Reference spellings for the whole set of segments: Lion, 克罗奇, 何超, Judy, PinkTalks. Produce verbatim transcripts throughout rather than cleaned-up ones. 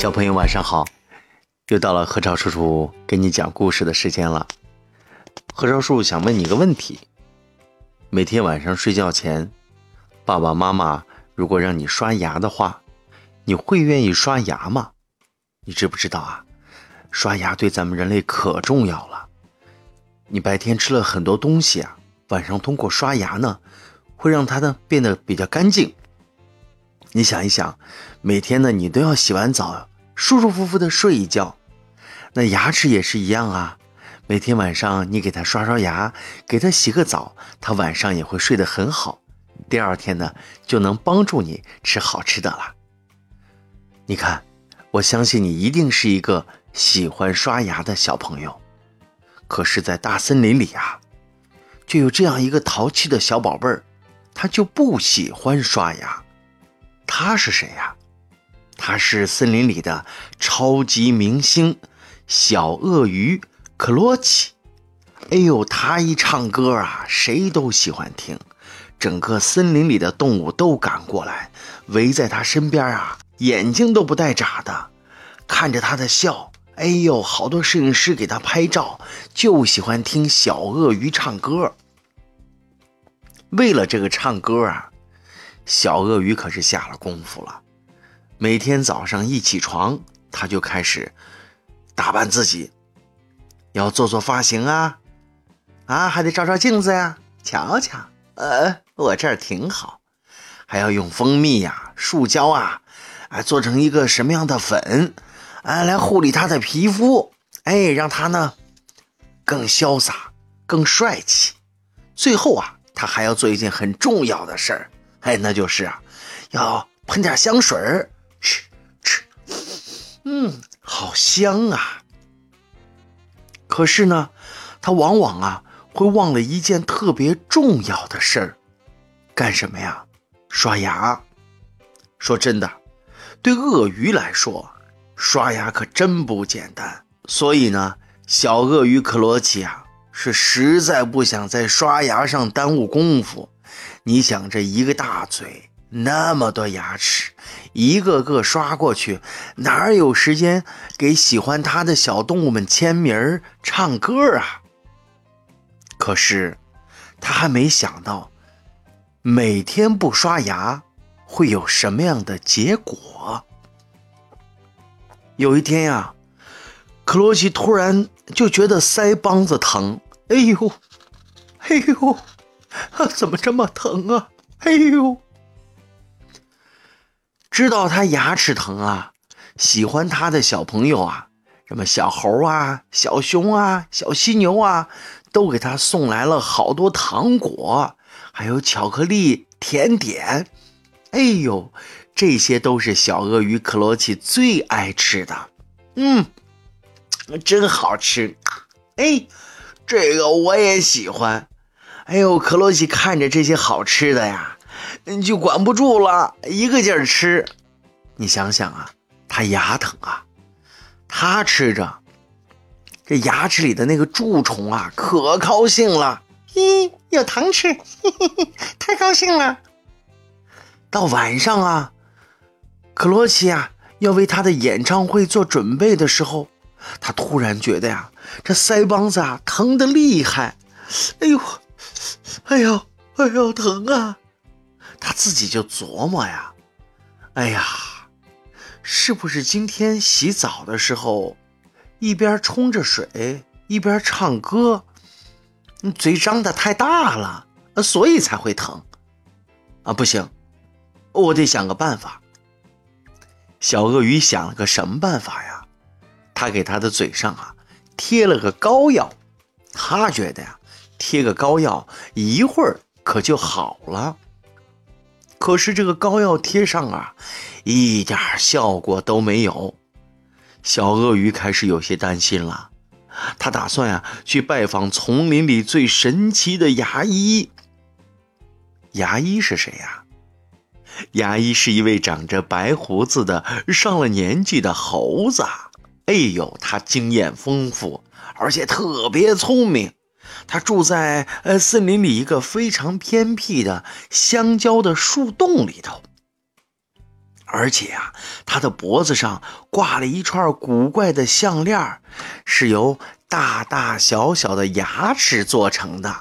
小朋友晚上好，又到了何超叔叔给你讲故事的时间了。何超叔叔想问你个问题，每天晚上睡觉前，爸爸妈妈如果让你刷牙的话，你会愿意刷牙吗？你知不知道啊，刷牙对咱们人类可重要了。你白天吃了很多东西啊，晚上通过刷牙呢，会让它呢变得比较干净。你想一想，每天呢你都要洗完澡，舒舒服服的睡一觉。那牙齿也是一样啊，每天晚上你给它刷刷牙，给它洗个澡，它晚上也会睡得很好。第二天呢，就能帮助你吃好吃的了。你看，我相信你一定是一个喜欢刷牙的小朋友。可是在大森林里啊，就有这样一个淘气的小宝贝儿，他就不喜欢刷牙。他是谁呀？他是森林里的超级明星小鳄鱼克洛奇。哎呦，他一唱歌啊，谁都喜欢听，整个森林里的动物都赶过来，围在他身边啊，眼睛都不带眨的看着他的笑。哎呦，好多摄影师给他拍照，就喜欢听小鳄鱼唱歌。为了这个唱歌啊，小鳄鱼可是下了功夫了，每天早上一起床，他就开始打扮自己，要做做发型啊，啊，还得照照镜子呀，瞧瞧，呃，我这儿挺好，还要用蜂蜜呀、树胶啊，啊，做成一个什么样的粉，啊，来护理他的皮肤，哎，让他呢更潇洒、更帅气。最后啊，他还要做一件很重要的事儿。哎，那就是啊，要喷点香水儿，吃吃，嗯，好香啊。可是呢，他往往啊会忘了一件特别重要的事儿，干什么呀？刷牙。说真的，对鳄鱼来说，刷牙可真不简单。所以呢，小鳄鱼克罗奇啊，是实在不想在刷牙上耽误功夫。你想，这一个大嘴，那么多牙齿，一个个刷过去，哪有时间给喜欢他的小动物们签名唱歌啊？可是他还没想到，每天不刷牙会有什么样的结果。有一天呀、啊，克罗奇突然就觉得腮帮子疼，哎呦哎呦，怎么这么疼啊？哎呦，知道他牙齿疼啊，喜欢他的小朋友啊，什么小猴啊、小熊啊、小犀牛啊，都给他送来了好多糖果，还有巧克力甜点。哎呦，这些都是小鳄鱼克罗奇最爱吃的。嗯，真好吃。哎，这个我也喜欢。哎呦，克罗奇看着这些好吃的呀，就管不住了，一个劲儿吃。你想想啊，他牙疼啊，他吃着，这牙齿里的那个蛀虫啊，可高兴了。咦，有糖吃，嘿嘿嘿，太高兴了。到晚上啊，克罗奇啊，要为他的演唱会做准备的时候，他突然觉得呀、啊，这腮帮子啊，疼得厉害。哎呦哎呦哎呦，疼啊。他自己就琢磨呀，哎呀，是不是今天洗澡的时候一边冲着水一边唱歌，嘴张得太大了，所以才会疼啊？不行，我得想个办法。小鳄鱼想了个什么办法呀？他给他的嘴上啊贴了个膏药，他觉得呀、啊贴个膏药一会儿可就好了。可是这个膏药贴上啊，一点效果都没有。小鳄鱼开始有些担心了，他打算啊去拜访丛林里最神奇的牙医。牙医是谁呀、啊？牙医是一位长着白胡子的上了年纪的猴子。哎呦，他经验丰富，而且特别聪明。他住在呃森林里一个非常偏僻的香蕉的树洞里头，而且啊，他的脖子上挂了一串古怪的项链，是由大大小小的牙齿做成的。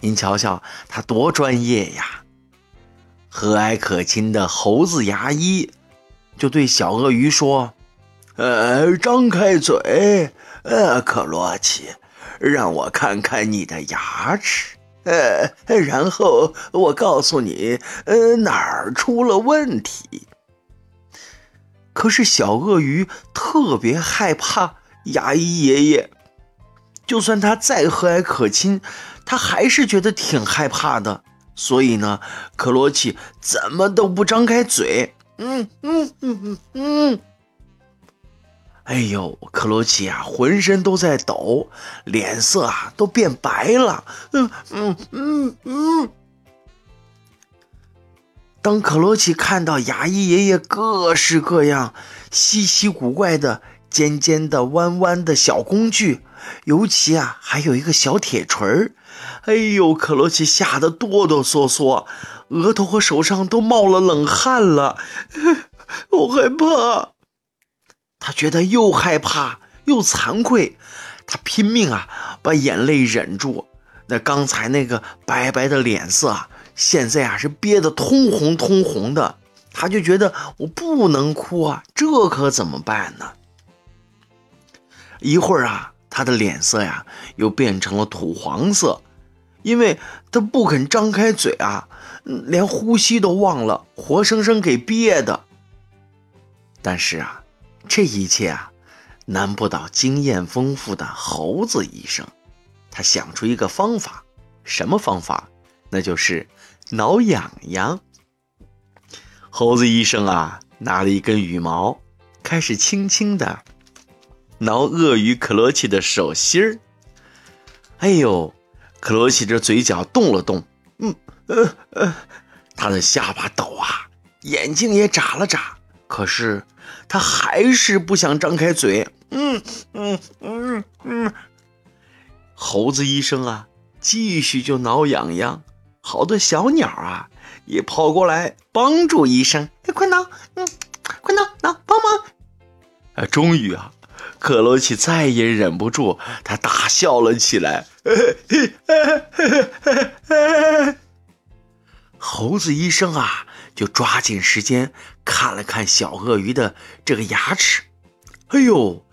您瞧瞧，他多专业呀！和蔼可亲的猴子牙医就对小鳄鱼说：“呃，张开嘴，呃，克罗奇，让我看看你的牙齿。”呃，然后我告诉你，呃，哪儿出了问题。可是小鳄鱼特别害怕牙医爷爷，就算他再和蔼可亲，他还是觉得挺害怕的。所以呢，克罗奇怎么都不张开嘴。嗯嗯嗯嗯嗯。哎呦，克罗奇啊，浑身都在抖，脸色啊都变白了。嗯嗯嗯嗯。当克罗奇看到牙医爷爷各式各样、稀奇古怪的、尖尖的、弯弯的小工具，尤其啊还有一个小铁锤，哎呦，克罗奇吓得哆哆嗦嗦，额头和手上都冒了冷汗了。我害怕。他觉得又害怕又惭愧，他拼命啊把眼泪忍住，那刚才那个白白的脸色啊，现在啊是憋得通红通红的。他就觉得我不能哭啊，这可怎么办呢？一会儿啊，他的脸色呀又变成了土黄色，因为他不肯张开嘴啊，连呼吸都忘了，活生生给憋的。但是啊，这一切啊，难不倒经验丰富的猴子医生。他想出一个方法，什么方法？那就是挠痒痒。猴子医生啊，拿了一根羽毛，开始轻轻的挠鳄鱼克罗奇的手心儿。哎呦，克罗奇这嘴角动了动，嗯呃呃，他的下巴抖啊，眼睛也眨了眨。可是他还是不想张开嘴。嗯嗯嗯嗯。猴子医生啊，继续就挠痒痒。好多小鸟啊，也跑过来帮助医生。哎，快挠，嗯，快挠，挠，帮忙。啊，终于啊，克罗奇再也忍不住，他大笑了起来。猴子医生啊，就抓紧时间看了看小鳄鱼的这个牙齿。哎呦，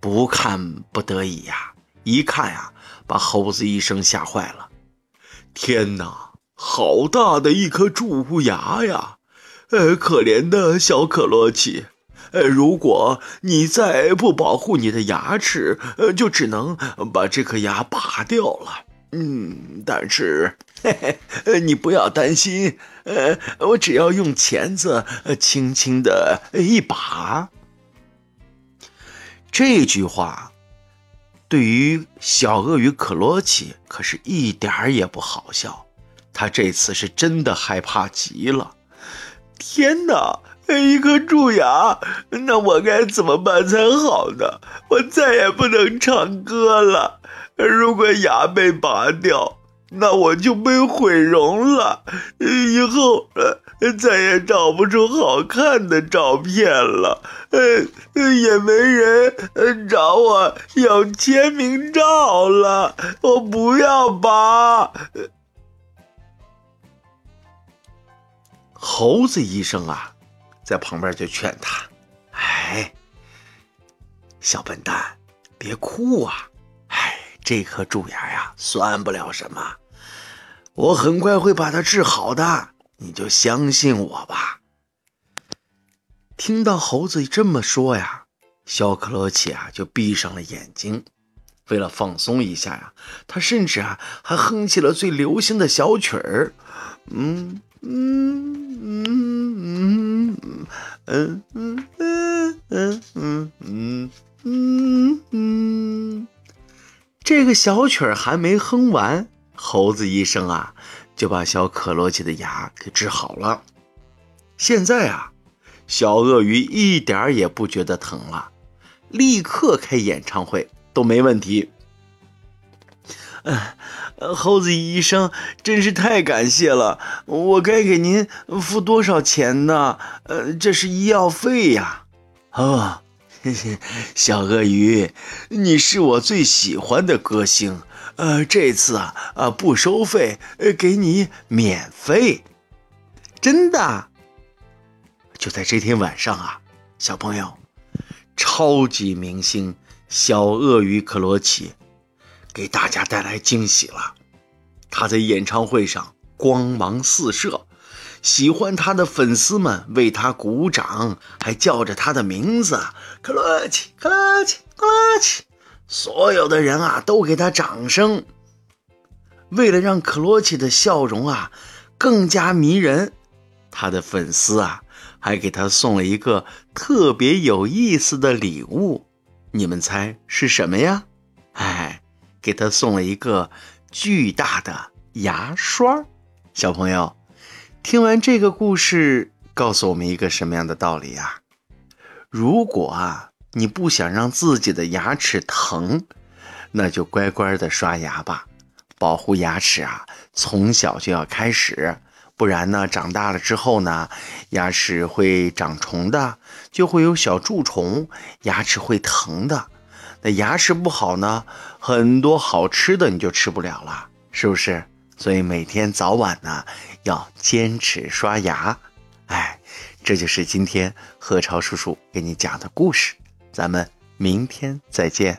不看不得已呀、啊、一看呀、啊、把猴子医生吓坏了。天哪，好大的一颗蛀牙呀，呃可怜的小克罗奇，呃如果你再不保护你的牙齿，呃就只能把这颗牙拔掉了。嗯，但是嘿嘿，你不要担心，呃，我只要用钳子轻轻的一拔。这句话对于小鳄鱼克罗奇可是一点儿也不好笑，他这次是真的害怕极了。天哪，一颗蛀牙，那我该怎么办才好呢？我再也不能唱歌了。如果牙被拔掉，那我就被毁容了，以后再也找不出好看的照片了，也没人找我要签名照了，我不要拔。猴子医生啊，在旁边就劝他：哎，小笨蛋，别哭啊，哎，这颗蛀牙呀，算不了什么，我很快会把它治好的，你就相信我吧。听到猴子这么说呀，小克罗奇啊就闭上了眼睛，为了放松一下呀，他甚至啊还哼起了最流行的小曲儿，嗯嗯嗯嗯嗯嗯嗯嗯嗯嗯嗯嗯。这个小曲儿还没哼完，猴子医生啊就把小可罗奇的牙给治好了。现在啊，小鳄鱼一点也不觉得疼了，立刻开演唱会都没问题。呃猴子医生，真是太感谢了，我该给您付多少钱呢？呃，这是医药费呀。哦，小鳄鱼，你是我最喜欢的歌星，呃，这次啊，啊不收费，给你免费。真的？就在这天晚上啊，小朋友，超级明星小鳄鱼克罗奇给大家带来惊喜了。他在演唱会上光芒四射，喜欢他的粉丝们为他鼓掌，还叫着他的名字，克罗奇，克罗奇，克罗奇。所有的人啊都给他掌声。为了让克罗奇的笑容啊更加迷人，他的粉丝啊还给他送了一个特别有意思的礼物。你们猜是什么呀？哎，给他送了一个巨大的牙刷。小朋友，听完这个故事告诉我们一个什么样的道理啊？如果啊你不想让自己的牙齿疼，那就乖乖的刷牙吧。保护牙齿啊从小就要开始，不然呢长大了之后呢，牙齿会长虫的，就会有小蛀虫，牙齿会疼的。那牙齿不好呢，很多好吃的你就吃不了了，是不是？所以每天早晚呢要坚持刷牙。哎，这就是今天何超叔叔给你讲的故事，咱们明天再见。